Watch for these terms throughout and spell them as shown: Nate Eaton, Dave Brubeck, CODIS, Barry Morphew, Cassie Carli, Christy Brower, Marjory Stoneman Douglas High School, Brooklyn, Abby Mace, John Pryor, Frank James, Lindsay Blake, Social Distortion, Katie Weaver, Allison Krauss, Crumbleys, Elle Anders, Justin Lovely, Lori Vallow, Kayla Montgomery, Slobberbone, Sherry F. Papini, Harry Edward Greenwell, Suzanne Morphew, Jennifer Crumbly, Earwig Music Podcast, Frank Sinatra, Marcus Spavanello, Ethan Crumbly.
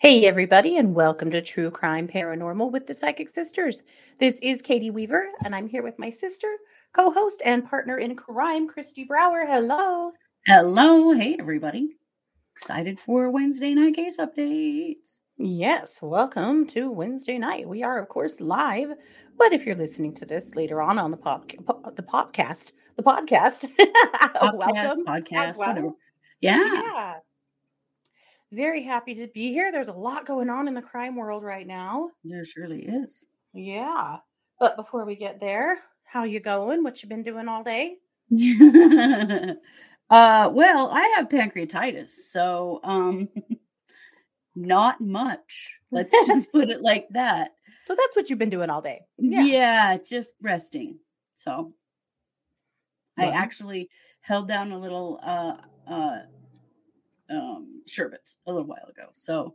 Hey everybody, and welcome to True Crime Paranormal with the Psychic Sisters. This is Katie Weaver, and I'm here with my sister, co-host, and partner in crime, Christy Brower. Hello. Hello. Hey everybody. Excited for Wednesday night case updates. Yes, welcome to Wednesday night. We are, of course, live, but if you're listening to this later on the podcast, welcome. Podcast, well. Whatever. Yeah. Very happy to be here. There's a lot going on in the crime world right now. There surely is. Yeah. But before we get there, how you going? What you been doing all day? Well, I have pancreatitis, so not much. Let's just put it like that. So that's what you've been doing all day. Yeah just resting. So well, I actually held down a little sherbet a little while ago, so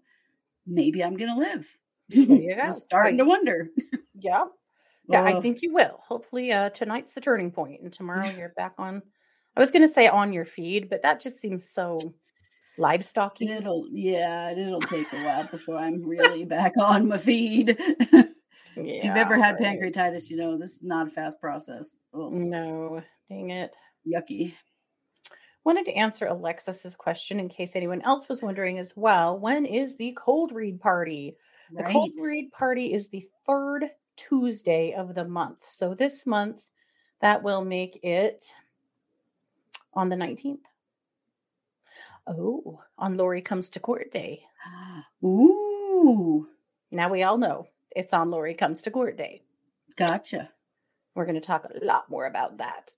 maybe I'm gonna live. Yeah, starting to wonder. Yeah, I think you will. Hopefully, tonight's the turning point, and tomorrow you're back on. I was gonna say on your feed, but that just seems so livestocky. It'll take a while before I'm really back on my feed. Yeah, if you've ever had pancreatitis, you know this is not a fast process. Ugh. No, dang it, yucky. Wanted to answer Alexis's question in case anyone else was wondering as well. When is the cold read party? Right. The cold read party is the third Tuesday of the month. So this month, that will make it on the 19th. Oh, on Lori Comes to Court Day. Ooh. Now we all know it's on Lori Comes to Court Day. Gotcha. We're going to talk a lot more about that.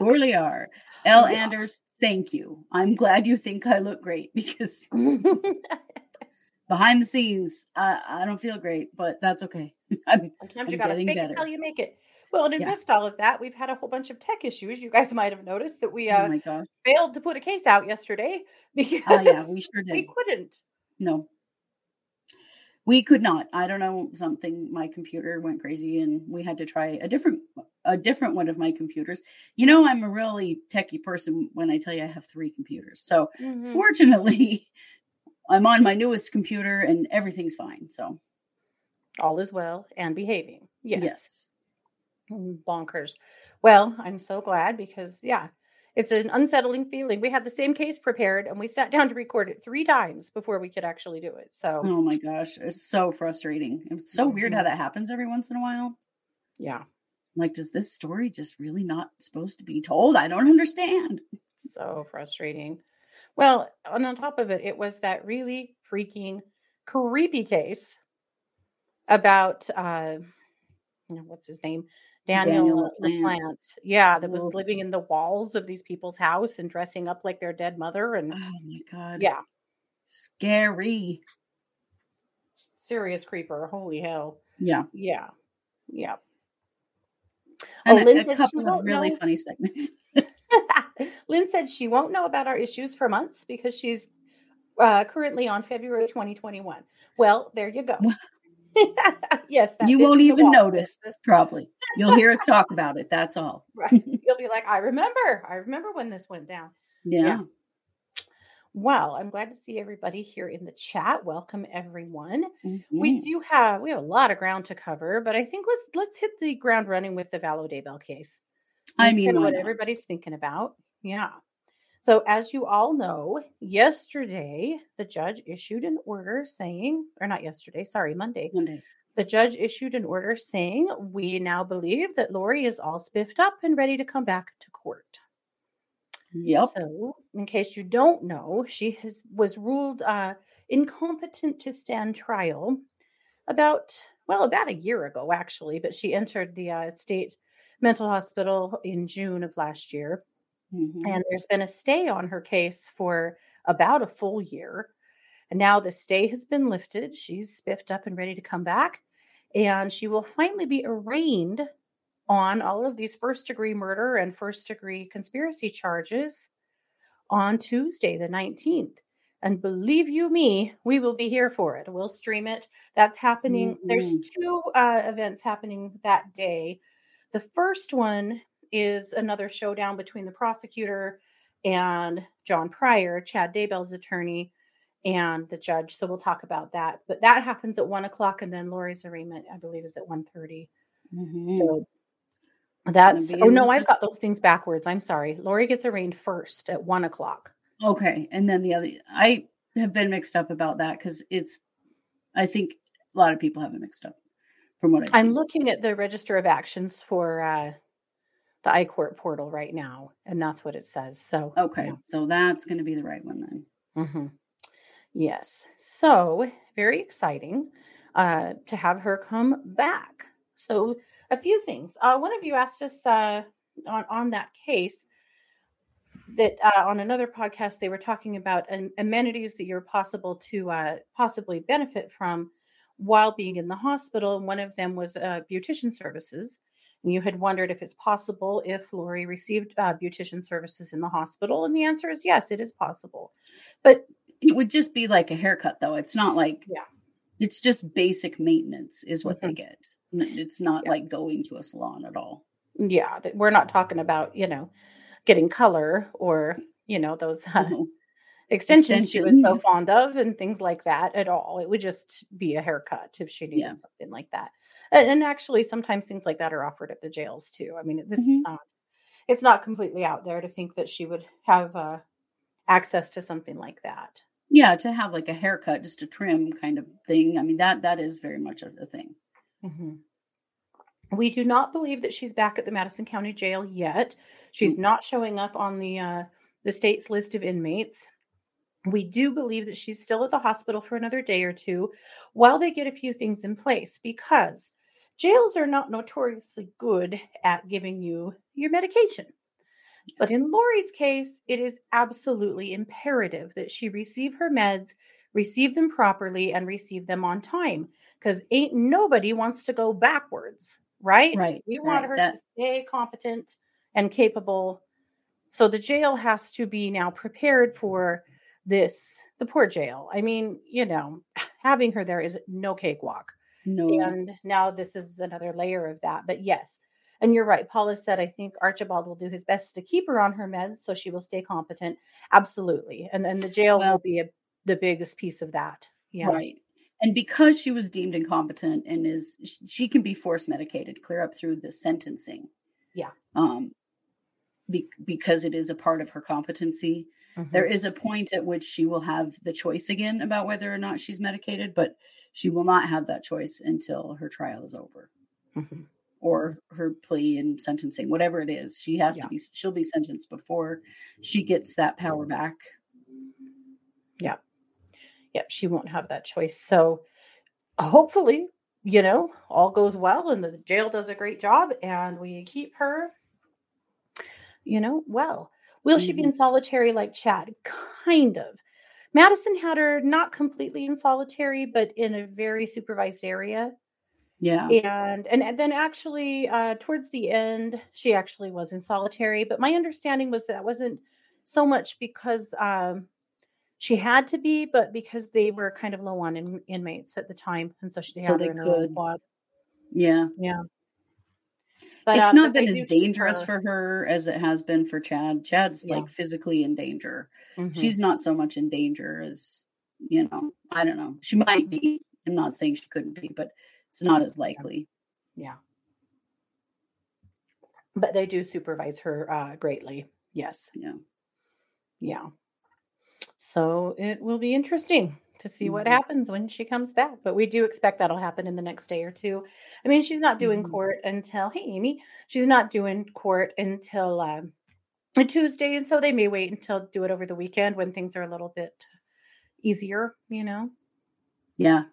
We really are. Elle Anders, thank you. I'm glad you think I look great because behind the scenes, I don't feel great, but that's okay. Sometimes you got to fake it till you make it. Well, and amidst all of that, we've had a whole bunch of tech issues. You guys might have noticed that we failed to put a case out yesterday because we sure did. We couldn't. No. We could not. I don't know, something, my computer went crazy and we had to try a different one of my computers. You know, I'm a really techie person when I tell you I have three computers. So fortunately, I'm on my newest computer and everything's fine. So all is well and behaving. Yes. Bonkers. Well, I'm so glad because it's an unsettling feeling. We had the same case prepared and we sat down to record it three times before we could actually do it. So, oh my gosh, it's so frustrating. It's so weird how that happens every once in a while. Yeah. Like, does this story just really not supposed to be told? I don't understand. So frustrating. Well, and on top of it, it was that really freaking creepy case about, what's his name? Daniel LaPlante. Yeah, that was living in the walls of these people's house and dressing up like their dead mother. And oh my God. Yeah. Scary. Serious creeper. Holy hell. Yeah. Yeah. Yeah. And a couple of really funny segments. Lynn said she won't know about our issues for months because she's currently on February 2021. Well, there you go. Yes, that you won't even notice. Probably you'll hear us talk about it. That's all. Right? You'll be like, I remember when this went down. Yeah. Well, I'm glad to see everybody here in the chat. Welcome everyone. Mm-hmm. We have a lot of ground to cover, but I think let's hit the ground running with the Vallow Daybell case. That's what everybody's thinking about. Yeah. So as you all know, yesterday, the judge issued an order saying, or not yesterday, sorry, Monday. The judge issued an order saying, we now believe that Lori is all spiffed up and ready to come back to court. Yep. So in case you don't know, she was ruled incompetent to stand trial about a year ago, actually, but she entered the state mental hospital in June of last year. Mm-hmm. And there's been a stay on her case for about a full year. And now the stay has been lifted. She's spiffed up and ready to come back. And she will finally be arraigned on all of these first-degree murder and first-degree conspiracy charges on Tuesday, the 19th. And believe you me, we will be here for it. We'll stream it. That's happening. Mm-hmm. There's two events happening that day. The first one is another showdown between the prosecutor and John Pryor, Chad Daybell's attorney, and the judge. So we'll talk about that. But that happens at 1 o'clock, and then Lori's arraignment, I believe, is at 1:30. Mm-hmm. So that's I've got those things backwards. I'm sorry. Lori gets arraigned first at 1 o'clock. Okay. And then the other, I have been mixed up about that because I think a lot of people have it mixed up from what I'm looking at the register of actions for the iCourt portal right now. And that's what it says. So, okay. Yeah. So that's going to be the right one then. Mm-hmm. Yes. So very exciting to have her come back. So a few things. One of you asked us on that case that on another podcast, they were talking about amenities that you're possible to possibly benefit from while being in the hospital. And one of them was beautician services. And you had wondered if it's possible if Lori received beautician services in the hospital. And the answer is yes, it is possible. But it would just be like a haircut, though. It's not like, yeah, it's just basic maintenance is what mm-hmm. they get. It's not like going to a salon at all. Yeah. We're not talking about, getting color or, those extensions she was so fond of and things like that at all. It would just be a haircut if she needed something like that. And actually, sometimes things like that are offered at the jails too. I mean, this is not, it's not completely out there to think that she would have access to something like that. Yeah. To have like a haircut, just a trim kind of thing. I mean, that is very much of the thing. Mm-hmm. We do not believe that she's back at the Madison County Jail yet. She's not showing up on the state's list of inmates. We do believe that she's still at the hospital for another day or two while they get a few things in place, because jails are not notoriously good at giving you your medication. But in Lori's case, it is absolutely imperative that she receive her meds, receive them properly, and receive them on time, because ain't nobody wants to go backwards. Right. We want her to stay competent and capable. So the jail has to be now prepared for this, the poor jail. I mean, having her there is no cakewalk. No. And now this is another layer of that. But yes. And you're right. Paula said, I think Archibald will do his best to keep her on her meds so she will stay competent. Absolutely. And the jail will be the biggest piece of that. Yeah. Right. And because she was deemed incompetent and she can be force medicated clear up through the sentencing. Yeah. Because it is a part of her competency. Mm-hmm. There is a point at which she will have the choice again about whether or not she's medicated, but she will not have that choice until her trial is over or her plea and sentencing, whatever it is. She has to be, she'll be sentenced before she gets that power back. Yeah. Yep, she won't have that choice. So hopefully, all goes well and the jail does a great job and we keep her, well. Will she be in solitary like Chad? Kind of. Madison had her not completely in solitary, but in a very supervised area. Yeah. And then actually towards the end, she actually was in solitary. But my understanding was that wasn't so much because... she had to be, but because they were kind of low on inmates at the time. And so she had her in her own quad. Yeah. Yeah. But, it's not been as dangerous for her as it has been for Chad. Chad's like physically in danger. Mm-hmm. She's not so much in danger as, I don't know. She might be. I'm not saying she couldn't be, but it's not as likely. Yeah. But they do supervise her greatly. Yes. Yeah. Yeah. So it will be interesting to see what happens when she comes back. But we do expect that'll happen in the next day or two. I mean, she's not doing court until, hey, Amy, she's not doing court until Tuesday. And so they may wait until do it over the weekend when things are a little bit easier, Yeah. Yeah,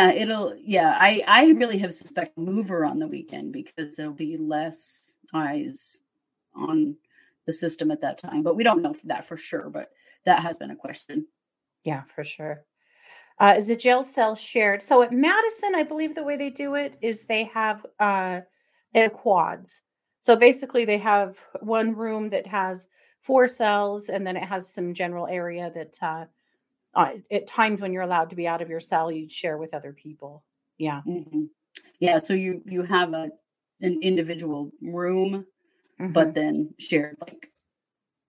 I really have suspect move her on the weekend because there'll be less eyes on the system at that time. But we don't know that for sure. But that has been a question. Yeah, for sure. Is the jail cell shared? So at Madison, I believe the way they do it is they have and quads. So basically they have one room that has 4 cells, and then it has some general area that at times when you're allowed to be out of your cell, you'd share with other people. Yeah. Mm-hmm. Yeah. So you have an individual room, mm-hmm. but then shared like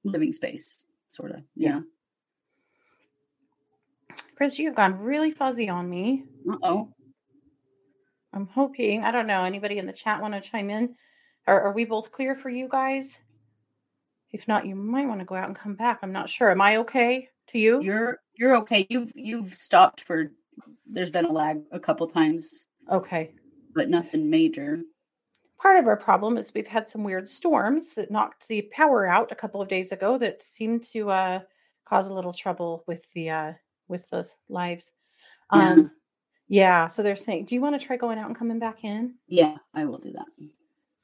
living space sort of. Yeah. Chris, you've gone really fuzzy on me. Uh-oh. I'm hoping, I don't know, anybody in the chat want to chime in? Are we both clear for you guys? If not, you might want to go out and come back. I'm not sure. Am I okay to you? You're okay. You've stopped for, there's been a lag a couple times. Okay. But nothing major. Part of our problem is we've had some weird storms that knocked the power out a couple of days ago that seemed to cause a little trouble with the lives. Yeah. Yeah. So they're saying, do you want to try going out and coming back in? Yeah, I will do that.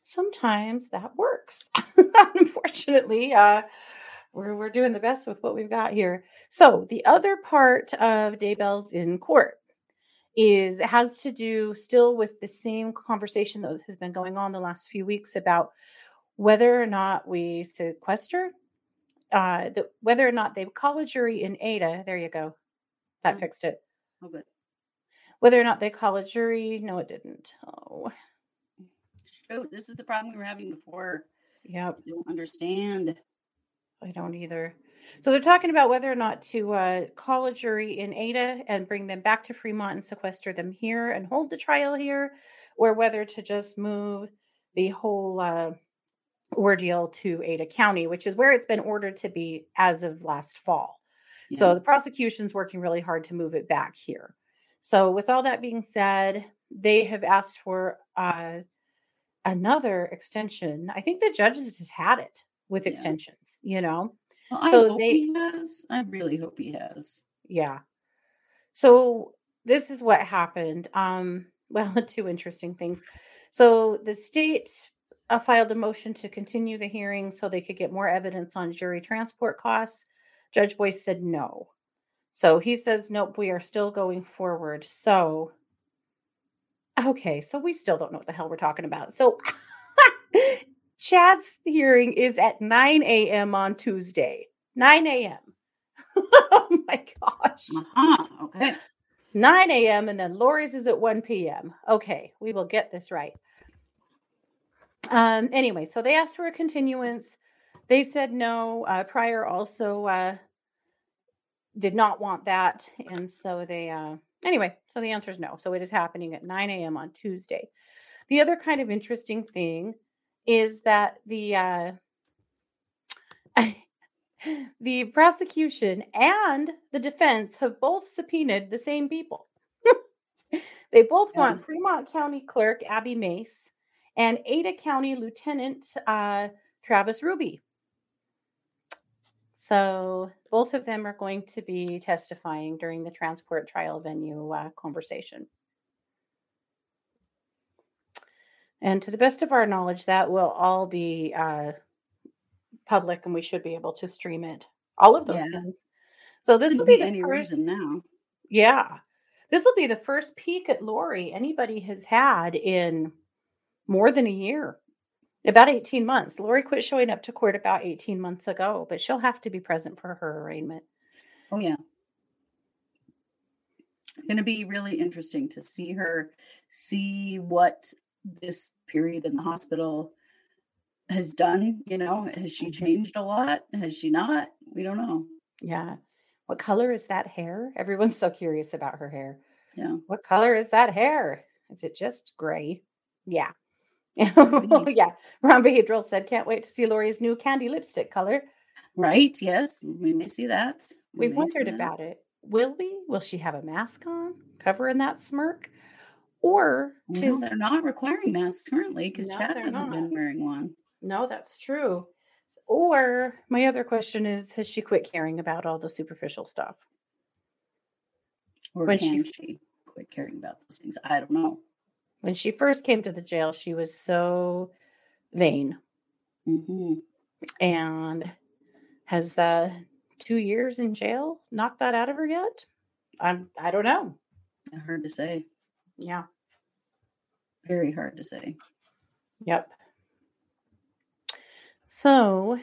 Sometimes that works. Unfortunately, we're doing the best with what we've got here. So the other part of Daybell's in court has to do still with the same conversation that has been going on the last few weeks about whether or not we sequester, whether or not they call a jury in Ada. There you go. That fixed it. Oh, good. Whether or not they call a jury. No, it didn't. Oh, shoot, this is the problem we were having before. Yeah. I don't understand. I don't either. So they're talking about whether or not to call a jury in Ada and bring them back to Fremont and sequester them here and hold the trial here, or whether to just move the whole ordeal to Ada County, which is where it's been ordered to be as of last fall. Yeah. So the prosecution's working really hard to move it back here. So with all that being said, they have asked for another extension. I think the judges have had it with extensions, you know? Well, so I hope he has. I really hope he has. Yeah. So this is what happened. Well, two interesting things. So the state filed a motion to continue the hearing so they could get more evidence on jury transport costs. Judge Boyce said no. So he says, nope, we are still going forward. So, okay, so we still don't know what the hell we're talking about. So Chad's hearing is at 9 a.m. on Tuesday. 9 a.m. Oh, my gosh. Uh-huh. Okay. 9 a.m. and then Lori's is at 1 p.m. Okay, we will get this right. Anyway, so they asked for a continuance. They said no. Pryor also did not want that. And so they, anyway, so the answer is no. So it is happening at 9 a.m. on Tuesday. The other kind of interesting thing is that the prosecution and the defense have both subpoenaed the same people. They both want Fremont County Clerk Abby Mace and Ada County Lieutenant Travis Ruby. So both of them are going to be testifying during the transport trial venue conversation. And to the best of our knowledge, that will all be public, and we should be able to stream it. All of those things. So this will be the first reason now. Yeah, this will be the first peek at Lori anybody has had in more than a year. About 18 months. Lori quit showing up to court about 18 months ago, but she'll have to be present for her arraignment. Oh, yeah. It's going to be really interesting to see her, see what this period in the hospital has done. You know, has she changed a lot? Has she not? We don't know. Yeah. What color is that hair? Everyone's so curious about her hair. Yeah. What color is that hair? Is it just gray? Yeah. Oh, yeah. Ron Behedral said, can't wait to see Lori's new candy lipstick color. Right. Yes. We may see that. We've wondered about it. Will we? Will she have a mask on covering that smirk? Or no, they're not requiring masks currently because Chad hasn't been wearing one. No, that's true. Or my other question is, has she quit caring about all the superficial stuff? Or can she quit caring about those things? I don't know. When she first came to the jail, she was so vain, mm-hmm. and has 2 years in jail knocked that out of her yet? I don't know. Hard to say. Yeah, very hard to say. Yep. So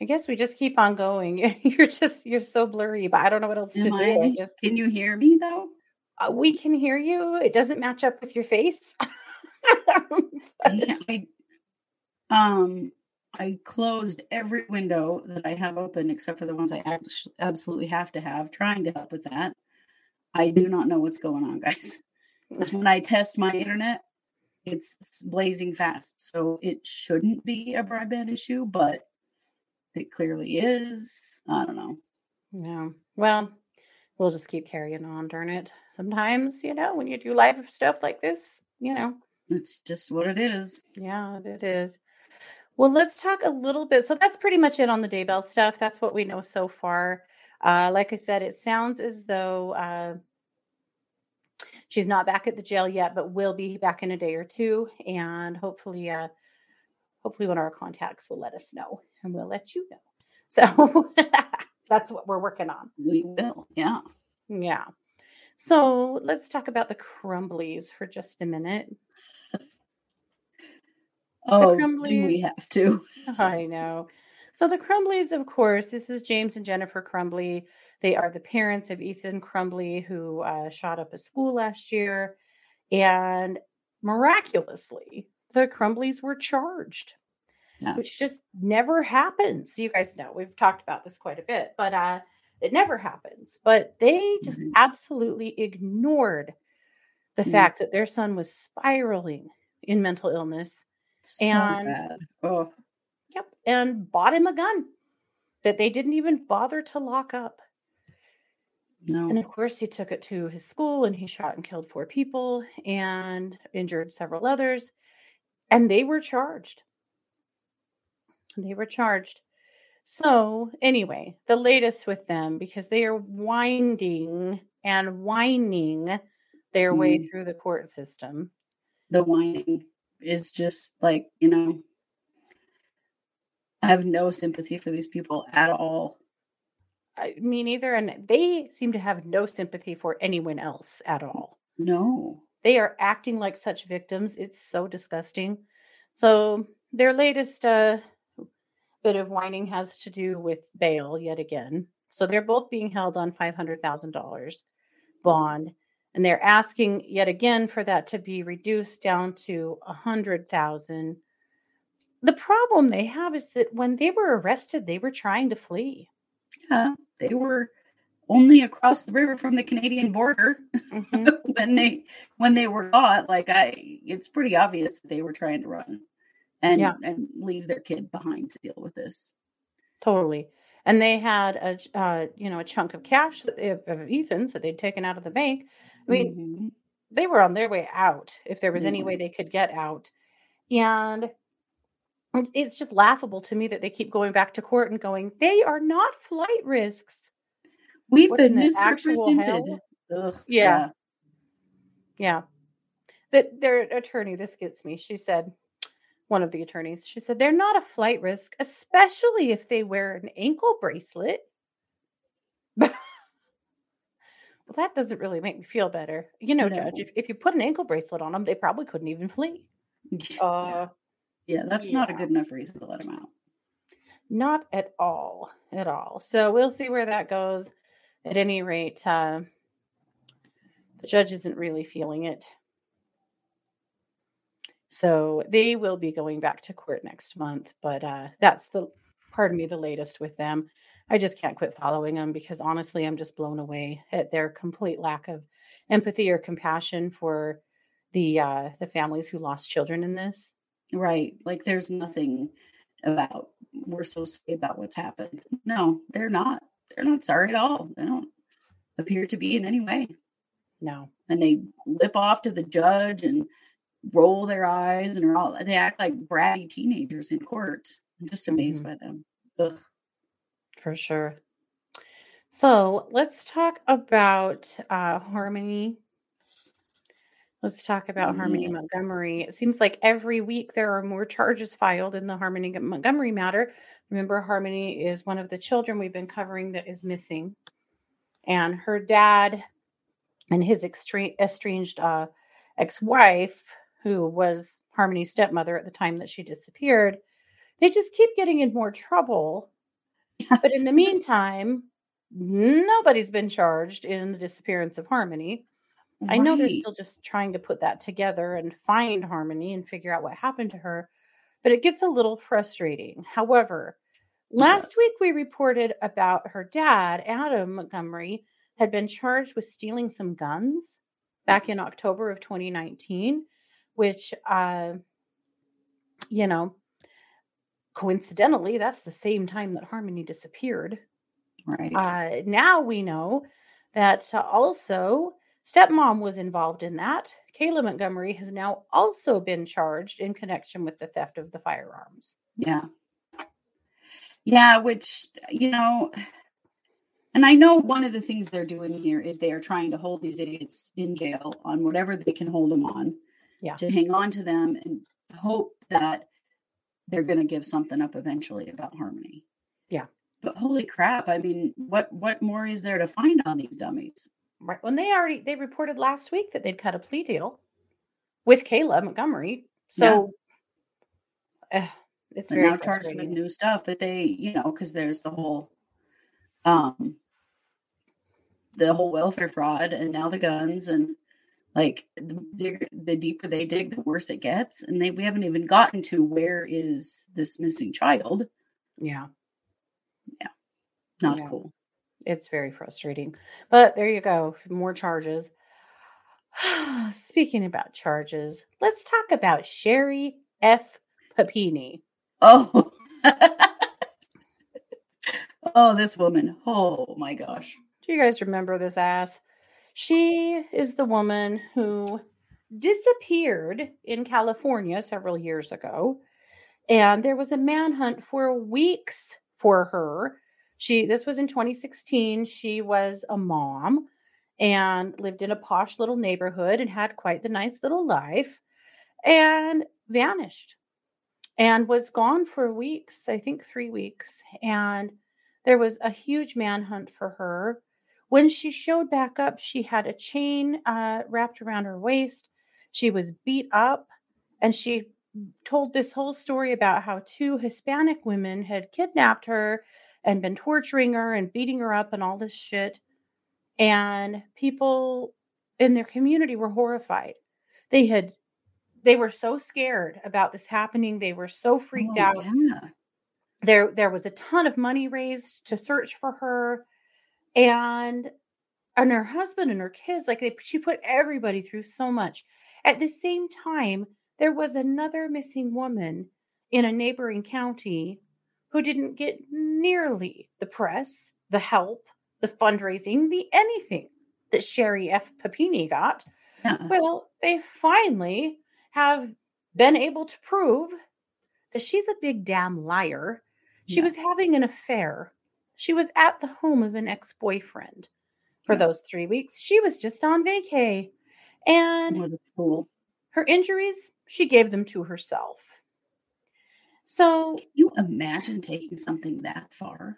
I guess we just keep on going. You're so blurry, but I don't know what else to do. I guess. Can you hear me though? We can hear you. It doesn't match up with your face. I closed every window that I have open except for the ones I absolutely have to have, trying to help with that. I do not know what's going on, guys. Because when I test my internet, it's blazing fast. So it shouldn't be a broadband issue, but it clearly is. I don't know. Yeah. Well, we'll just keep carrying on, darn it. Sometimes, when you do live stuff like this, It's just what it is. Yeah, it is. Well, let's talk a little bit. So that's pretty much it on the Daybell stuff. That's what we know so far. Like I said, it sounds as though she's not back at the jail yet, but will be back in a day or two. And hopefully one of our contacts will let us know, and we'll let you know. So that's what we're working on. We will. Yeah. Yeah. So let's talk about the Crumblies for just a minute. Oh, do we have to? I know. So the Crumblies, of course, this is James and Jennifer Crumbly. They are the parents of Ethan Crumbly, who shot up a school last year. And miraculously, the Crumblies were charged, which just never happens. You guys know we've talked about this quite a bit, but it never happens. But they just absolutely ignored the fact that their son was spiraling in mental illness. So bad. Oh. Yep. And bought him a gun that they didn't even bother to lock up. No. And of course he took it to his school and he shot and killed 4 people and injured several others. And they were charged. So anyway, the latest with them, because they are whining their way through the court system. The whining is just like, I have no sympathy for these people at all. Me neither. And they seem to have no sympathy for anyone else at all. No. They are acting like such victims. It's so disgusting. So their latest bit of whining has to do with bail yet again. So they're both being held on $500,000 bond. And they're asking yet again for that to be reduced down to $100,000. The problem they have is that when they were arrested, they were trying to flee. Yeah, they were only across the river from the Canadian border when they were caught. It's pretty obvious that they were trying to run and leave their kid behind to deal with this. Totally. And they had a chunk of cash of Ethan's that they'd taken out of the bank. I mean, they were on their way out if there was any way they could get out. And it's just laughable to me that they keep going back to court and going, they are not flight risks. We've been misrepresented. Yeah. Their attorney, this gets me. She said, one of the attorneys, she said, they're not a flight risk, especially if they wear an ankle bracelet. Well, that doesn't really make me feel better. No. Judge, if you put an ankle bracelet on them, they probably couldn't even flee. That's not a good enough reason to let them out. Not at all. So we'll see where that goes. At any rate, the judge isn't really feeling it. So they will be going back to court next month, but that's the latest with them. I just can't quit following them because honestly, I'm just blown away at their complete lack of empathy or compassion for the families who lost children in this. Right. There's nothing about, we're so sorry about what's happened. No, they're not. They're not sorry at all. They don't appear to be in any way. No. And they lip off to the judge and roll their eyes and they act like bratty teenagers in court. I'm just amazed by them. Ugh. For sure. So let's talk about Harmony. Let's talk about Harmony Montgomery. It seems like every week there are more charges filed in the Harmony Montgomery matter. Remember, Harmony is one of the children we've been covering that is missing. And her dad and his estranged ex-wife, who was Harmony's stepmother at the time that she disappeared, they just keep getting in more trouble. But in the meantime, nobody's been charged in the disappearance of Harmony. Right. I know they're still just trying to put that together and find Harmony and figure out what happened to her, but it gets a little frustrating. However, last week we reported about her dad, Adam Montgomery, had been charged with stealing some guns back in October of 2019, which, you know, coincidentally, that's the same time that Harmony disappeared. Right. Now we know that also stepmom was involved in that. Kayla Montgomery has now also been charged in connection with the theft of the firearms. Yeah. Yeah, which, you know, and I know one of the things they're doing here is they are trying to hold these idiots in jail on whatever they can hold them on, to hang on to them and hope that they're going to give something up eventually about Harmony. Yeah. But holy crap. I mean, what more is there to find on these dummies? Right. When they reported last week that they'd cut a plea deal with Kayla Montgomery. So it's very now charged with new stuff, but they, you know, because there's the whole welfare fraud and now the guns, and like the deeper they dig, the worse it gets. And we haven't even gotten to where is this missing child. Yeah. Yeah. Not cool. It's very frustrating, but there you go. More charges. Speaking about charges, let's talk about Sherry F. Papini. Oh, this woman. Oh my gosh. Do you guys remember this ass? She is the woman who disappeared in California several years ago. And there was a manhunt for weeks for her. This was in 2016. She was a mom and lived in a posh little neighborhood and had quite the nice little life, and vanished. And was gone for weeks, I think 3 weeks. And there was a huge manhunt for her. When she showed back up, she had a chain wrapped around her waist. She was beat up. And she told this whole story about how two Hispanic women had kidnapped her and been torturing her and beating her up and all this shit. And people in their community were horrified. They were so scared about this happening. They were so freaked out. Yeah. There was a ton of money raised to search for her, and her husband and her kids. Like she put everybody through so much. At the same time, there was another missing woman in a neighboring county who didn't get nearly the press, the help, the fundraising, the anything that Sherry F. Papini got. Yeah. Well, they finally have been able to prove that she's a big damn liar. She was having an affair. She was at the home of an ex-boyfriend for those 3 weeks. She was just on vacay. And her injuries, she gave them to herself. So can you imagine taking something that far?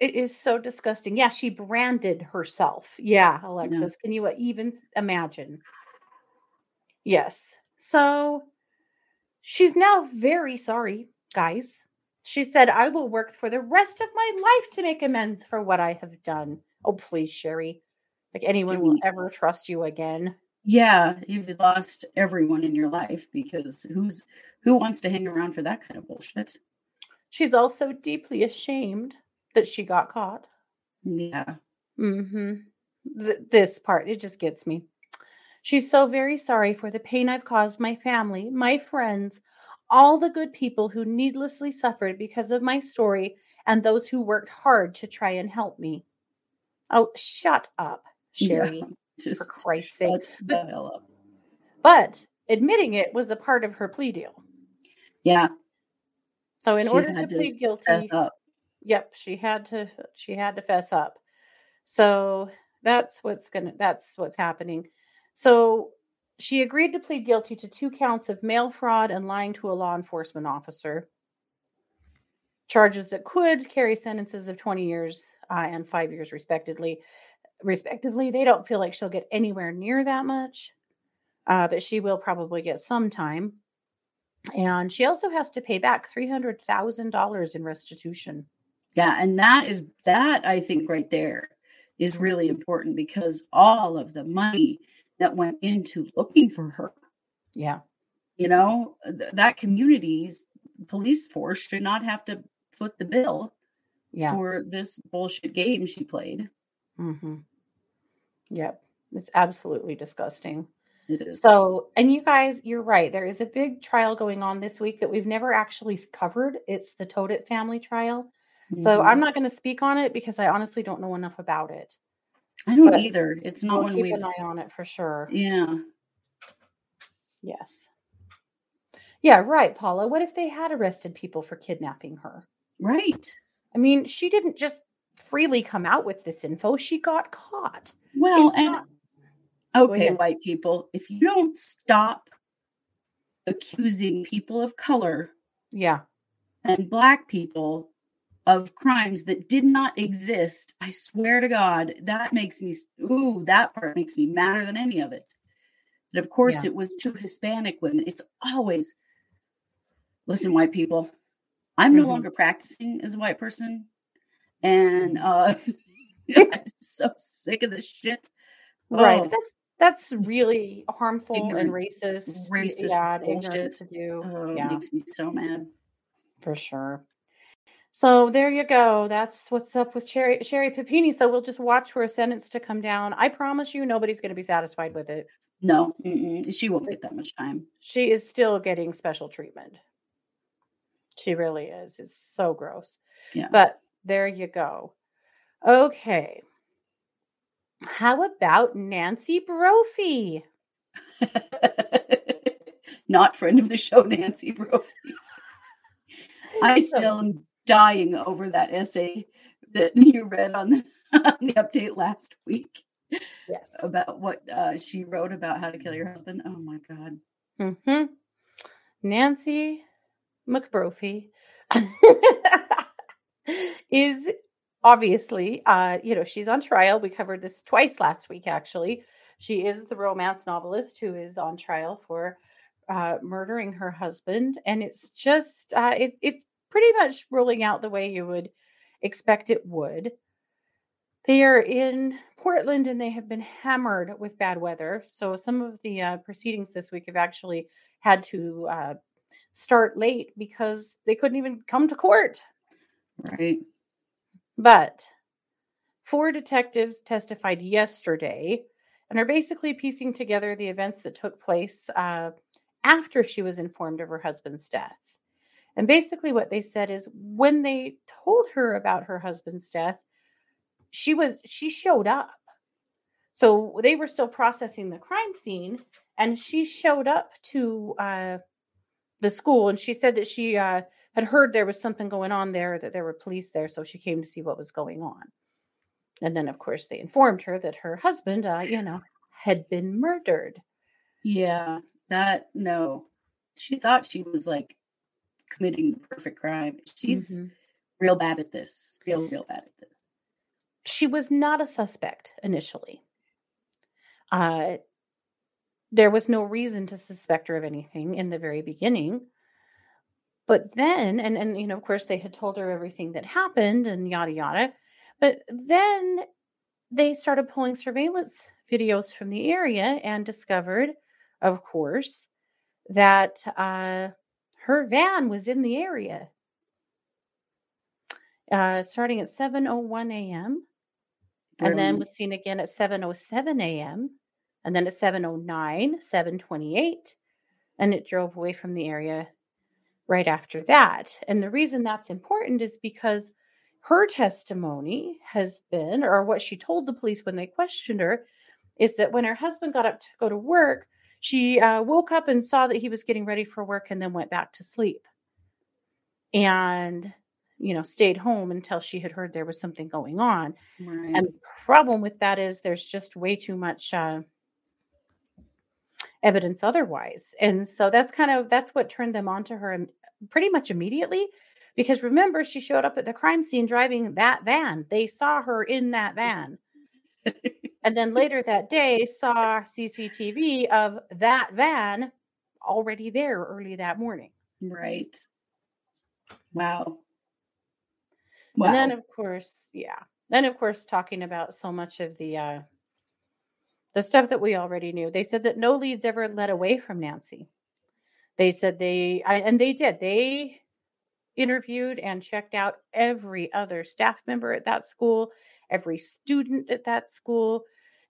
It is so disgusting. Yeah, she branded herself. Yeah, Alexis, can you even imagine? Yes. So she's now very sorry, guys. She said, I will work for the rest of my life to make amends for what I have done. Oh, please, Sherry. Like anyone will ever trust you again. Yeah, you've lost everyone in your life, because who wants to hang around for that kind of bullshit? She's also deeply ashamed that she got caught. Yeah. Mm-hmm. This part, it just gets me. She's so very sorry for the pain I've caused my family, my friends, all the good people who needlessly suffered because of my story, and those who worked hard to try and help me. Oh, shut up, Sherry, for Christ's sake. But admitting it was a part of her plea deal. Yeah. So in order to plead guilty, she had to fess up. So that's what's happening. So she agreed to plead guilty to 2 counts of mail fraud and lying to a law enforcement officer. Charges that could carry sentences of 20 years and 5 years respectively. They don't feel like she'll get anywhere near that much. but she will probably get some time. And she also has to pay back $300,000 in restitution. Yeah. And that I think right there is really important, because all of the money that went into looking for her. Yeah. You know, that community's police force should not have to foot the bill for this bullshit game she played. Mm-hmm. Yep. It's absolutely disgusting. It is. So, and you guys, you're right. There is a big trial going on this week that we've never actually covered. It's the Toadit family trial. Mm-hmm. So I'm not going to speak on it because I honestly don't know enough about it. I don't either. It's not one we've... Keep an eye on it for sure. Yeah. Yes. Yeah, right, Paula. What if they had arrested people for kidnapping her? Right. I mean, she didn't just freely come out with this info. She got caught. Well, okay, white people, if you don't stop accusing people of color and black people of crimes that did not exist, I swear to God, that makes me, that part makes me madder than any of it. But of course it was two Hispanic women. It's always, listen, white people, I'm no longer practicing as a white person. And I'm so sick of this shit. Right. That's really harmful and racist. Yeah, ignorant to do. It makes me so mad. For sure. So there you go. That's what's up with Sherry Papini. So we'll just watch for a sentence to come down. I promise you nobody's going to be satisfied with it. No, she won't get that much time. She is still getting special treatment. She really is. It's so gross. Yeah. But there you go. Okay. How about Nancy Brophy? Not friend of the show, Nancy Brophy. I still am dying over that essay that you read on the update last week. Yes. About what she wrote about how to kill your husband. Oh, my God. Mm-hmm. Nancy McBrophy is... Obviously, she's on trial. We covered this twice last week, actually. She is the romance novelist who is on trial for murdering her husband. And it's just, it's pretty much rolling out the way you would expect it would. They are in Portland and they have been hammered with bad weather. So some of the proceedings this week have actually had to start late because they couldn't even come to court. Right. But four detectives testified yesterday and are basically piecing together the events that took place after she was informed of her husband's death. And basically what they said is when they told her about her husband's death, she showed up. So they were still processing the crime scene and she showed up to the school. And she said that she had heard there was something going on there, that there were police there. So she came to see what was going on. And then, of course, they informed her that her husband, had been murdered. Yeah, she thought she was like committing the perfect crime. She's real bad at this. Real bad at this. She was not a suspect initially. There was no reason to suspect her of anything in the very beginning. But then, of course, they had told her everything that happened and yada, yada. But then they started pulling surveillance videos from the area and discovered, of course, that her van was in the area. Starting at 7:01 a.m. And then was seen again at 7:07 a.m. And then at 7:09, 7:28. And it drove away from the area right after that. And the reason that's important is because her testimony has been, or what she told the police when they questioned her, is that when her husband got up to go to work, she woke up and saw that he was getting ready for work and then went back to sleep and, stayed home until she had heard there was something going on. Right. And the problem with that is there's just way too much evidence otherwise. And so that's what turned them on to her pretty much immediately, because remember, she showed up at the crime scene driving that van. They saw her in that van And then later that day saw CCTV of that van already there early that morning. Right. Wow. And then of course, talking about so much of the stuff that we already knew. They said that no leads ever led away from Nancy. They said they interviewed and checked out every other staff member at that school, every student at that school.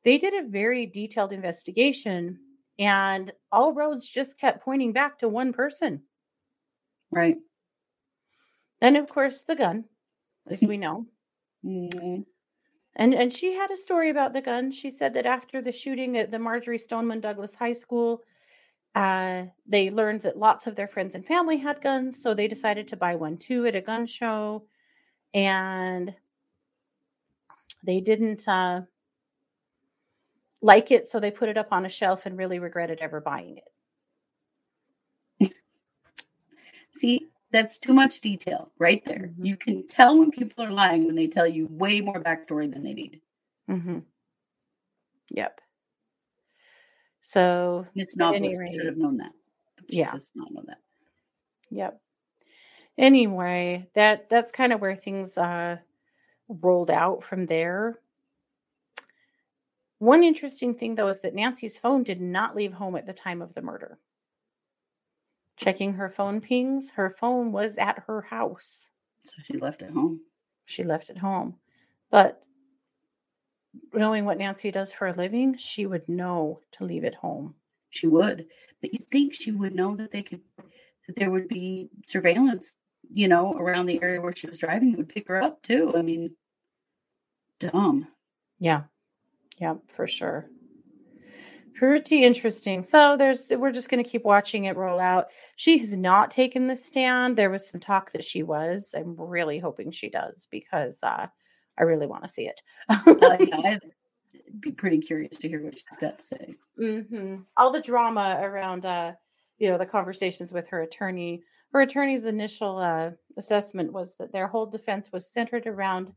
They did a very detailed investigation, and all roads just kept pointing back to one person. Right. Then, of course, the gun, as we know. Mm-hmm. And she had a story about the gun. She said that after the shooting at the Marjory Stoneman Douglas High School, they learned that lots of their friends and family had guns, so they decided to buy one too at a gun show. And they didn't like it, so they put it up on a shelf and really regretted ever buying it. See, that's too much detail right there. Mm-hmm. You can tell when people are lying when they tell you way more backstory than they need. Mm-hmm. Yep. So Miss Novelist should have known that. She does not know that. Yep. Anyway, that's kind of where things rolled out from there. One interesting thing, though, is that Nancy's phone did not leave home at the time of the murder. Checking her phone pings, her phone was at her house. So she left it home. But knowing what Nancy does for a living, she would know to leave it home. She would. But you'd think she would know that that there would be surveillance, around the area where she was driving. It would pick her up too. I mean, dumb. Yeah. Yeah, for sure. Pretty interesting. So we're just going to keep watching it roll out. She has not taken the stand. There was some talk that she was. I'm really hoping she does, because I really want to see it. I'd be pretty curious to hear what she's got to say. Mm-hmm. All the drama around, the conversations with her attorney. Her attorney's initial assessment was that their whole defense was centered around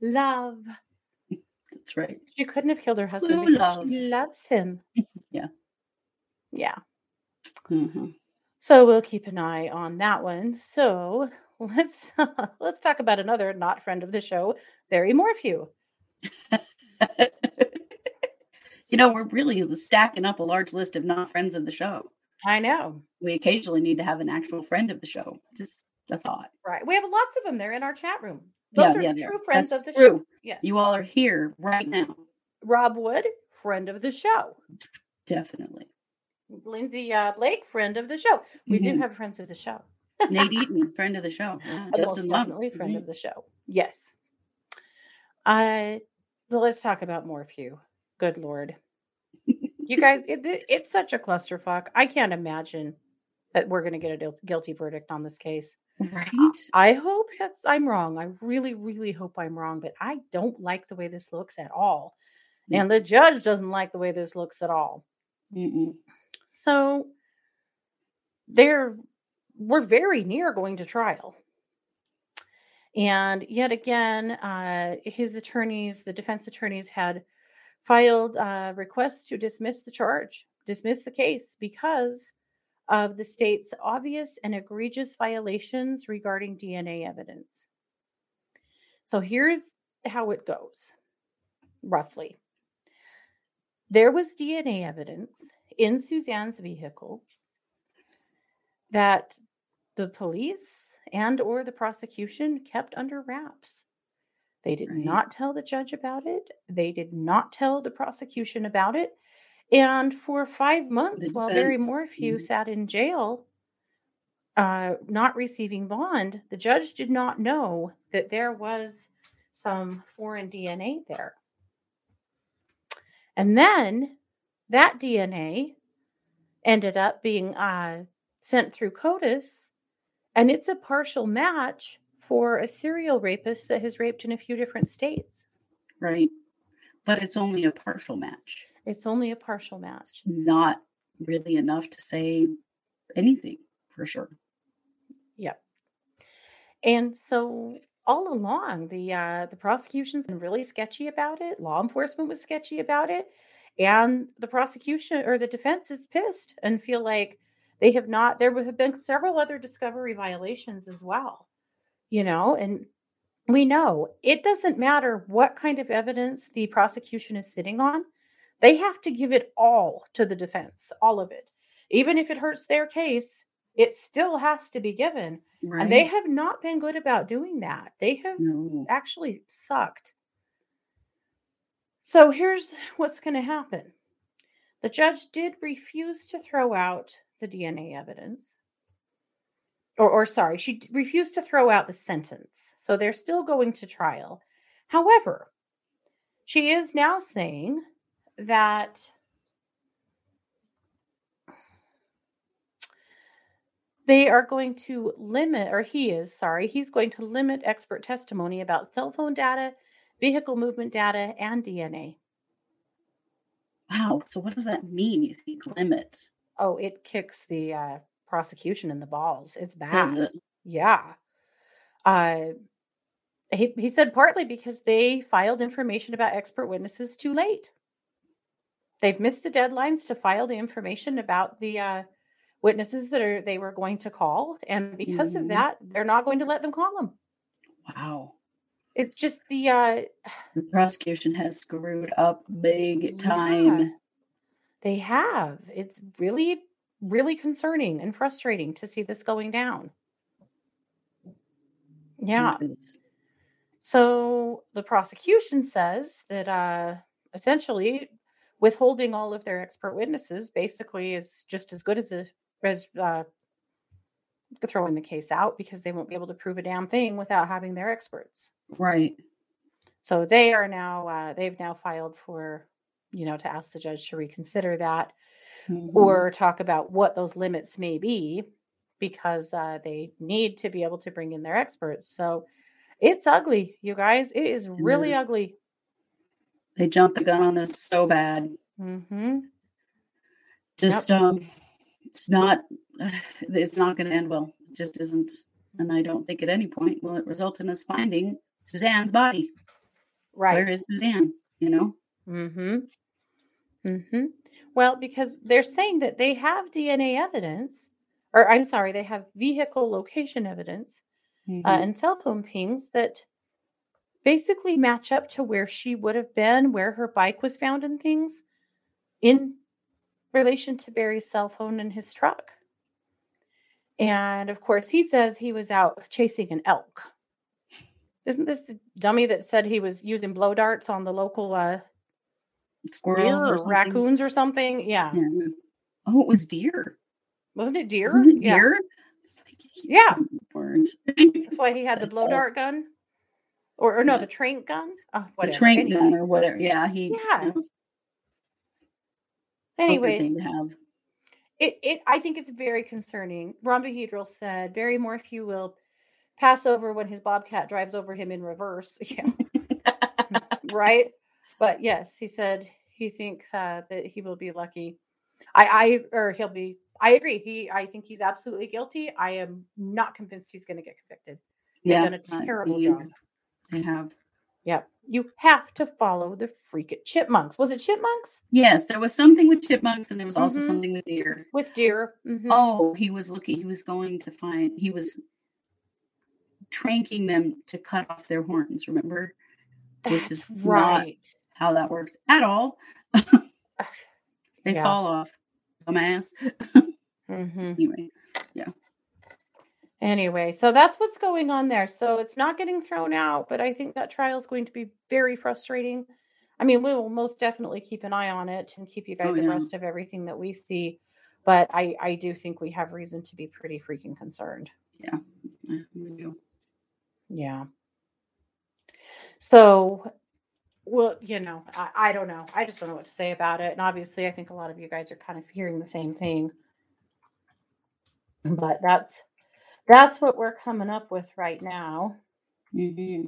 love. That's right. She couldn't have killed her husband because she loves him. Yeah. Yeah. Mm-hmm. So we'll keep an eye on that one. So let's talk about another not friend of the show, Barry Morphew. We're really stacking up a large list of not friends of the show. I know. We occasionally need to have an actual friend of the show. Just a thought. Right. We have lots of them. They're in our chat room. Those are true friends of the show. Yeah. You all are here right now. Rob Wood, friend of the show. Definitely. Lindsay Blake, friend of the show. We do have friends of the show. Nate Eaton, friend of the show. Yeah, Justin Lovely, friend of the show. Yes. Let's talk about Morphew. Good Lord. You guys, it's such a clusterfuck. I can't imagine that we're going to get a guilty verdict on this case. Right. I hope I'm wrong. I really, really hope I'm wrong, but I don't like the way this looks at all. Mm. And the judge doesn't like the way this looks at all. Mm-mm. So we're very near going to trial. And yet again, the defense attorneys had filed requests to dismiss the case because of the state's obvious and egregious violations regarding DNA evidence. So here's how it goes, roughly. There was DNA evidence in Suzanne's vehicle that the police and or the prosecution kept under wraps. They did not tell the judge about it. They did not tell the prosecution about it. And for 5 months, while Barry Morphew sat in jail, not receiving bond, the judge did not know that there was some foreign DNA there. And then that DNA ended up being sent through CODIS, and it's a partial match for a serial rapist that has raped in a few different states. Right. But it's only a partial match. It's not really enough to say anything for sure. Yep. And so all along, the prosecution's been really sketchy about it. Law enforcement was sketchy about it. And the prosecution or the defense is pissed and feel like they have not, there have been several other discovery violations as well, you know, and we know it doesn't matter what kind of evidence the prosecution is sitting on. They have to give it all to the defense, all of it. Even if it hurts their case, it still has to be given. Right. And they have not been good about doing that. They have actually sucked. So here's what's going to happen. The judge did refuse to throw out the DNA evidence. Or sorry, she refused to throw out the sentence. So they're still going to trial. However, she is now saying that they are going to limit, or he's going to limit expert testimony about cell phone data, vehicle movement data, and DNA. Wow. So what does that mean, you think, limit? Oh, it kicks the prosecution in the balls. It's bad. It? Yeah. He said partly because they filed information about expert witnesses too late. They've missed the deadlines to file the information about the witnesses that they were going to call. And because of that, they're not going to let them call them. Wow. It's just the prosecution has screwed up big time. Yeah, they have. It's really, really concerning and frustrating to see this going down. Yeah. So the prosecution says that essentially withholding all of their expert witnesses basically is just as good as throwing the case out, because they won't be able to prove a damn thing without having their experts. Right. So they are now, they've now filed for, you know, to ask the judge to reconsider that or talk about what those limits may be, because they need to be able to bring in their experts. So it's ugly, you guys. It is really ugly. They jumped the gun on this so bad. Mm-hmm. Just, it's not going to end well. It just isn't. And I don't think at any point will it result in us finding Suzanne's body. Right. Where is Suzanne, you know? Mm-hmm. Mm-hmm. Well, because they're saying that they have DNA evidence, or I'm sorry, they have vehicle location evidence and cell phone pings that basically match up to where she would have been, where her bike was found and things in relation to Barry's cell phone and his truck. And of course, he says he was out chasing an elk. Isn't this the dummy that said he was using blow darts on the local squirrels or raccoons or something? Yeah. Oh, it was deer. Wasn't it deer? Deer? Yeah. That's why he had the blow dart gun. Or no, the trank gun. Oh, whatever. The trank gun or whatever. Yeah. You know, anyway. Thing to have. I think it's very concerning. Rhombahedral said Barry Morphew will pass over when his bobcat drives over him in reverse. Yeah. Right. But yes, he said he thinks that he will be lucky. I agree. I think he's absolutely guilty. I am not convinced he's going to get convicted. Yeah. They've done a terrible job. They have. Yep. You have to follow the freaking chipmunks. Was it chipmunks? Yes. There was something with chipmunks, and there was also something with deer. With deer. Mm-hmm. Oh, he was looking. He was going to find. He was tranking them to cut off their horns. Remember, which is right. Not how that works at all. They fall off. Dumbass. Anyway. Yeah. Anyway, so that's what's going on there. So it's not getting thrown out, but I think that trial is going to be very frustrating. I mean, we will most definitely keep an eye on it and keep you guys abreast of everything that we see. But I do think we have reason to be pretty freaking concerned. Yeah, we do. Yeah. So, well, you know, I don't know. I just don't know what to say about it. And obviously, I think a lot of you guys are kind of hearing the same thing. But that's what we're coming up with right now. Mm-hmm.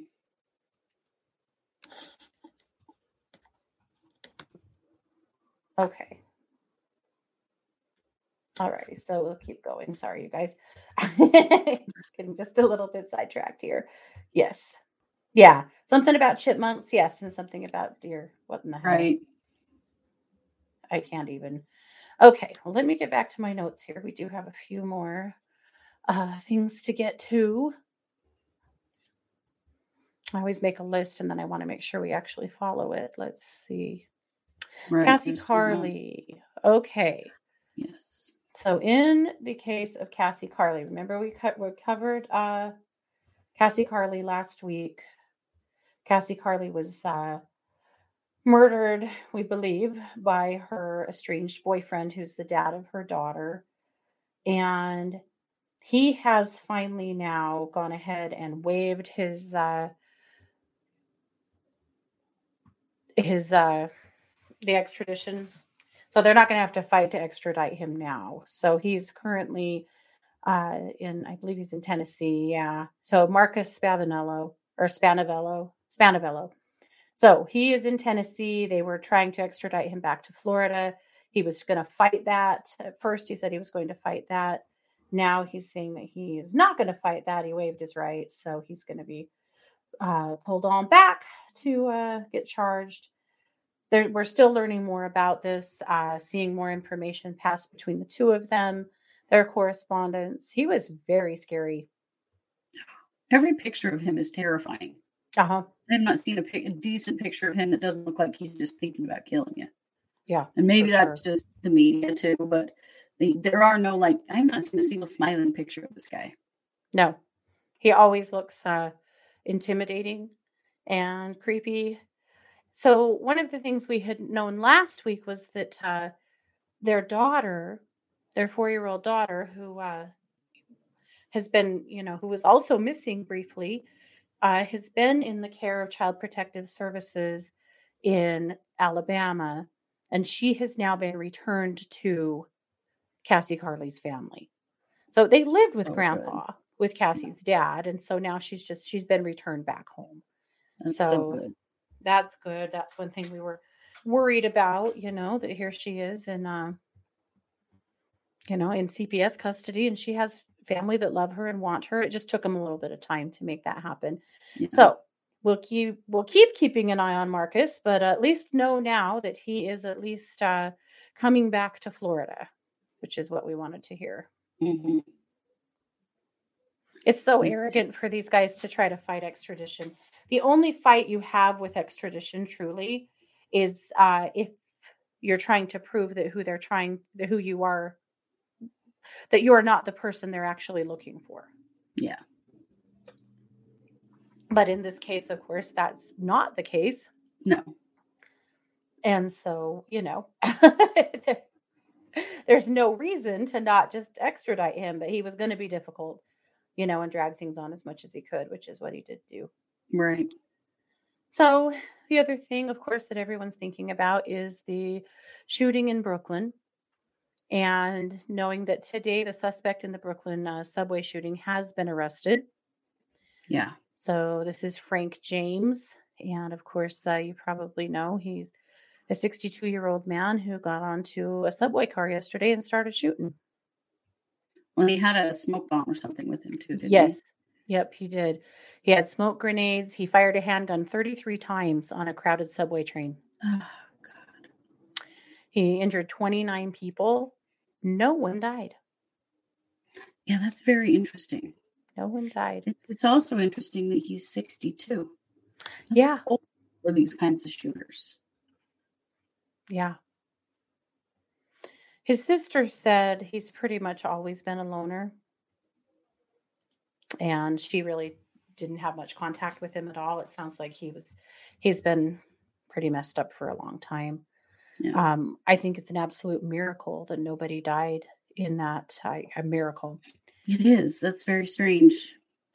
Okay. All right, so we'll keep going. Sorry, you guys. Getting just a little bit sidetracked here. Yes. Yeah. Something about chipmunks. Yes. And something about deer. What in the heck? Right. I can't even. Okay. Well, let me get back to my notes here. We do have a few more things to get to. I always make a list and then I want to make sure we actually follow it. Let's see. Right, Cassie Carli. Okay. Yes. So in the case of Cassie Carli, remember we covered Cassie Carli last week. Cassie Carli was murdered, we believe, by her estranged boyfriend, who's the dad of her daughter. And he has finally now gone ahead and waived the extradition. So they're not going to have to fight to extradite him now. So he's currently I believe he's in Tennessee. Yeah. So Marcus Spavanello. So he is in Tennessee. They were trying to extradite him back to Florida. He was going to fight that. At first, he said he was going to fight that. Now he's saying that he is not going to fight that. He waived his rights. So he's going to be pulled on back to get charged. We're still learning more about this, seeing more information pass between the two of them, their correspondence. He was very scary. Every picture of him is terrifying. Uh-huh. I've not seen a decent picture of him that doesn't look like he's just thinking about killing you. Yeah. And maybe that's just the media too, but there are no, like, I've not seen a single smiling picture of this guy. No. He always looks intimidating and creepy. So one of the things we had known last week was that their 4-year-old daughter, who has been, who was also missing briefly, has been in the care of Child Protective Services in Alabama, and she has now been returned to Cassie Carli's family. So they lived with Grandpa, with Cassie's dad, and so now she's been returned back home. That's so good. That's good. That's one thing we were worried about, that here she is and, in CPS custody, and she has family that love her and want her. It just took them a little bit of time to make that happen. Yeah. So we'll keep keeping an eye on Marcus, but at least know now that he is at least coming back to Florida, which is what we wanted to hear. Mm-hmm. It's so arrogant for these guys to try to fight extradition. The only fight you have with extradition truly is if you're trying to prove that who you are, that you are not the person they're actually looking for. Yeah. But in this case, of course, that's not the case. No. And so, there's no reason to not just extradite him, but he was going to be difficult, and drag things on as much as he could, which is what he did do. Right. So the other thing, of course, that everyone's thinking about is the shooting in Brooklyn, and knowing that today the suspect in the Brooklyn subway shooting has been arrested. Yeah. So this is Frank James. And of course, you probably know he's a 62-year-old man who got onto a subway car yesterday and started shooting. Well, he had a smoke bomb or something with him too, didn't he? Yes. Yep, he did. He had smoke grenades. He fired a handgun 33 times on a crowded subway train. Oh, God. He injured 29 people. No one died. Yeah, that's very interesting. No one died. It's also interesting that he's 62. That's old for these kinds of shooters. Yeah. His sister said he's pretty much always been a loner. And she really didn't have much contact with him at all. It sounds like he's been pretty messed up for a long time. Yeah. I think it's an absolute miracle that nobody died in that. A miracle. It is. That's very strange.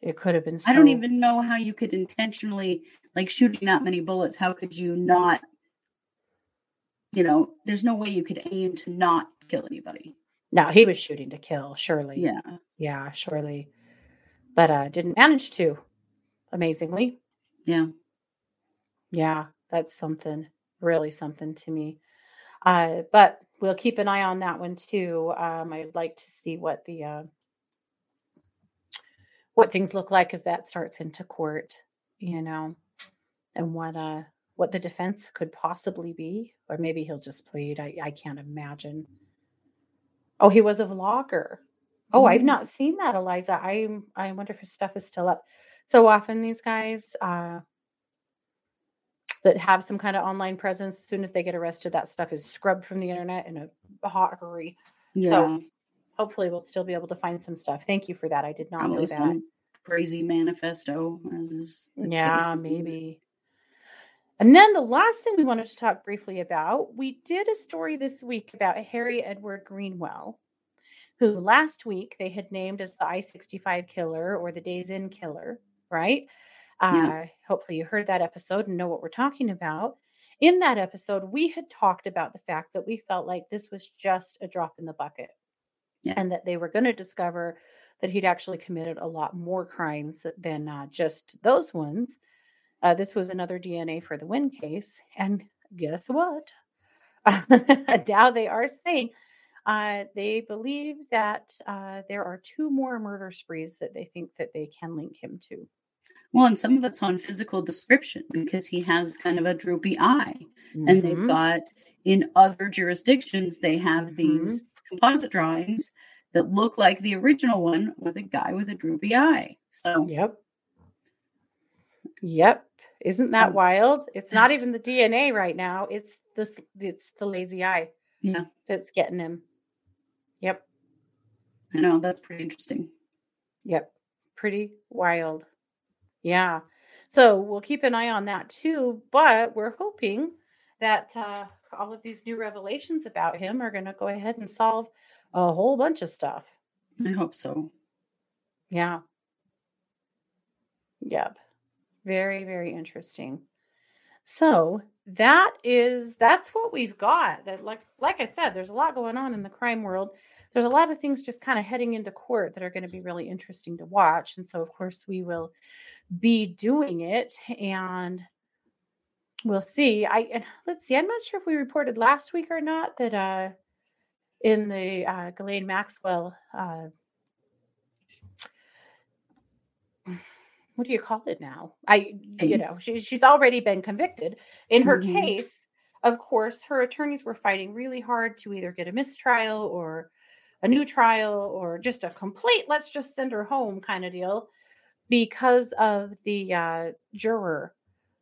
It could have been. I don't even know how you could intentionally, like, shooting that many bullets. How could you not, there's no way you could aim to not kill anybody. No, he was shooting to kill. Surely. Yeah. Yeah, surely. But didn't manage to, amazingly. Yeah. Yeah, that's something, really something to me. But we'll keep an eye on that one too. I'd like to see what the what things look like as that starts into court, you know, and what the defense could possibly be, or maybe he'll just plead. I can't imagine. Oh, he was a vlogger. Oh, I've not seen that, Eliza. I wonder if his stuff is still up. So often these guys that have some kind of online presence, as soon as they get arrested, that stuff is scrubbed from the internet in a hot hurry. Yeah. So hopefully we'll still be able to find some stuff. Thank you for that. I did not know that. Crazy manifesto. Yeah, maybe. And then the last thing we wanted to talk briefly about, we did a story this week about Harry Edward Greenwell, who last week they had named as the I-65 killer or the Days Inn killer, right? Yeah. Hopefully you heard that episode and know what we're talking about. In that episode, we had talked about the fact that we felt like this was just a drop in the bucket, and that they were going to discover that he'd actually committed a lot more crimes than just those ones. This was another DNA for the Wynn case. And guess what? Now they are saying they believe that there are two more murder sprees that they think that they can link him to. Well, and some of it's on physical description because he has kind of a droopy eye. Mm-hmm. And they've got, in other jurisdictions, they have these composite drawings that look like the original one with a guy with a droopy eye. So, Yep. Isn't that wild? It's not even the DNA right now. It's the lazy eye. Yeah. That's getting him. Yep. I know. That's pretty interesting. Yep. Pretty wild. Yeah. So we'll keep an eye on that too, but we're hoping that all of these new revelations about him are going to go ahead and solve a whole bunch of stuff. I hope so. Yeah. Yep. Very, very interesting. So that's what we've got. That like I said, there's a lot going on in the crime world. There's a lot of things just kind of heading into court that are going to be really interesting to watch. And so, of course, we will be doing it and we'll see. I'm not sure if we reported last week or not that in the Ghislaine Maxwell, what do you call it now? She's already been convicted in her case. Of course, her attorneys were fighting really hard to either get a mistrial or a new trial or just a complete, let's just send her home kind of deal because of the juror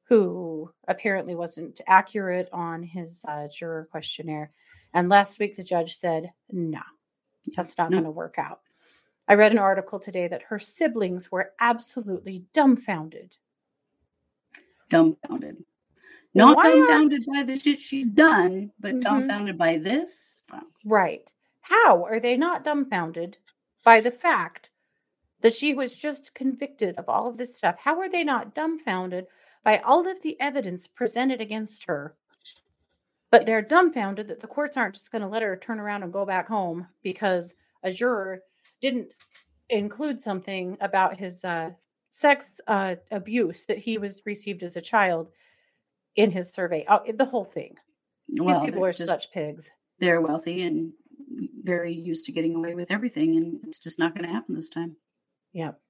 who apparently wasn't accurate on his juror questionnaire. And last week, the judge said, no, that's not going to work out. I read an article today that her siblings were absolutely dumbfounded. Dumbfounded. Not dumbfounded by the shit she's done, but dumbfounded by this. Right. How are they not dumbfounded by the fact that she was just convicted of all of this stuff? How are they not dumbfounded by all of the evidence presented against her? But they're dumbfounded that the courts aren't just going to let her turn around and go back home because a juror didn't include something about his sex abuse that he was received as a child in his survey. Oh, the whole thing. Well, these people are just such pigs. They're wealthy and very used to getting away with everything, and it's just not going to happen this time. Yep.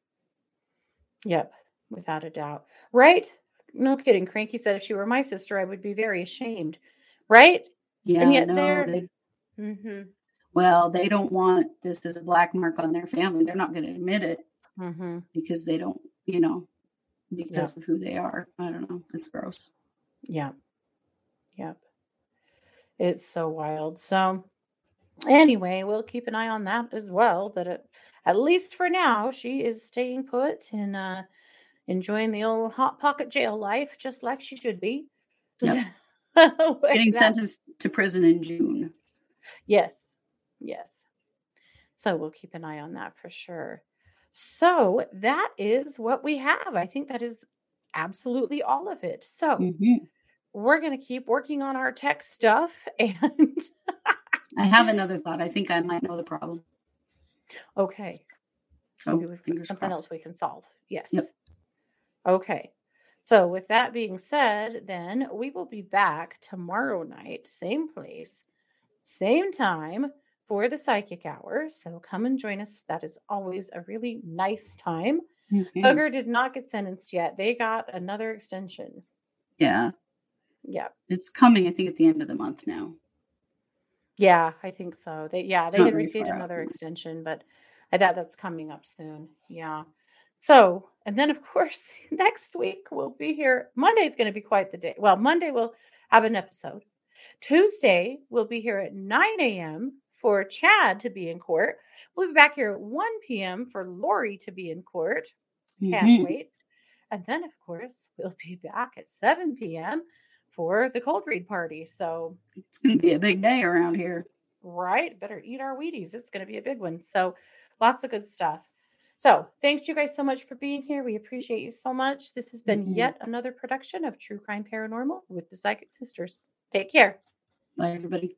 Without a doubt. Right? No kidding. Cranky said, if she were my sister, I would be very ashamed. Right? Yeah. And yet well, they don't want this as a black mark on their family. They're not going to admit it because they don't, because of who they are. I don't know. It's gross. Yeah. Yep. It's so wild. So anyway, we'll keep an eye on that as well. But at least for now, she is staying put and enjoying the old hot pocket jail life, just like she should be. Yep. Getting sentenced to prison in June. Yes. So we'll keep an eye on that for sure. So that is what we have. I think that is absolutely all of it. So we're going to keep working on our tech stuff. And I have another thought. I think I might know the problem. Okay. So maybe we've got something else we can solve. Yes. Yep. Okay. So with that being said, then we will be back tomorrow night, same place. same time for the psychic hour. So come and join us. That is always a really nice time. Mm-hmm. Hugger did not get sentenced yet. They got another extension. Yeah. Yeah. It's coming, I think, at the end of the month now. Yeah, I think so. They had received another extension, but I thought that's coming up soon. Yeah. So, and then of course, next week we'll be here. Monday's going to be quite the day. Well, Monday we'll have an episode. Tuesday, we'll be here at 9 a.m. for Chad to be in court. We'll be back here at 1 p.m. for Lori to be in court. Can't wait. And then, of course, we'll be back at 7 p.m. for the cold read party. So it's going to be a big day around here. Right. Better eat our Wheaties. It's going to be a big one. So lots of good stuff. So thanks you guys so much for being here. We appreciate you so much. This has been yet another production of True Crime Paranormal with the Psychic Sisters. Take care. Bye, everybody.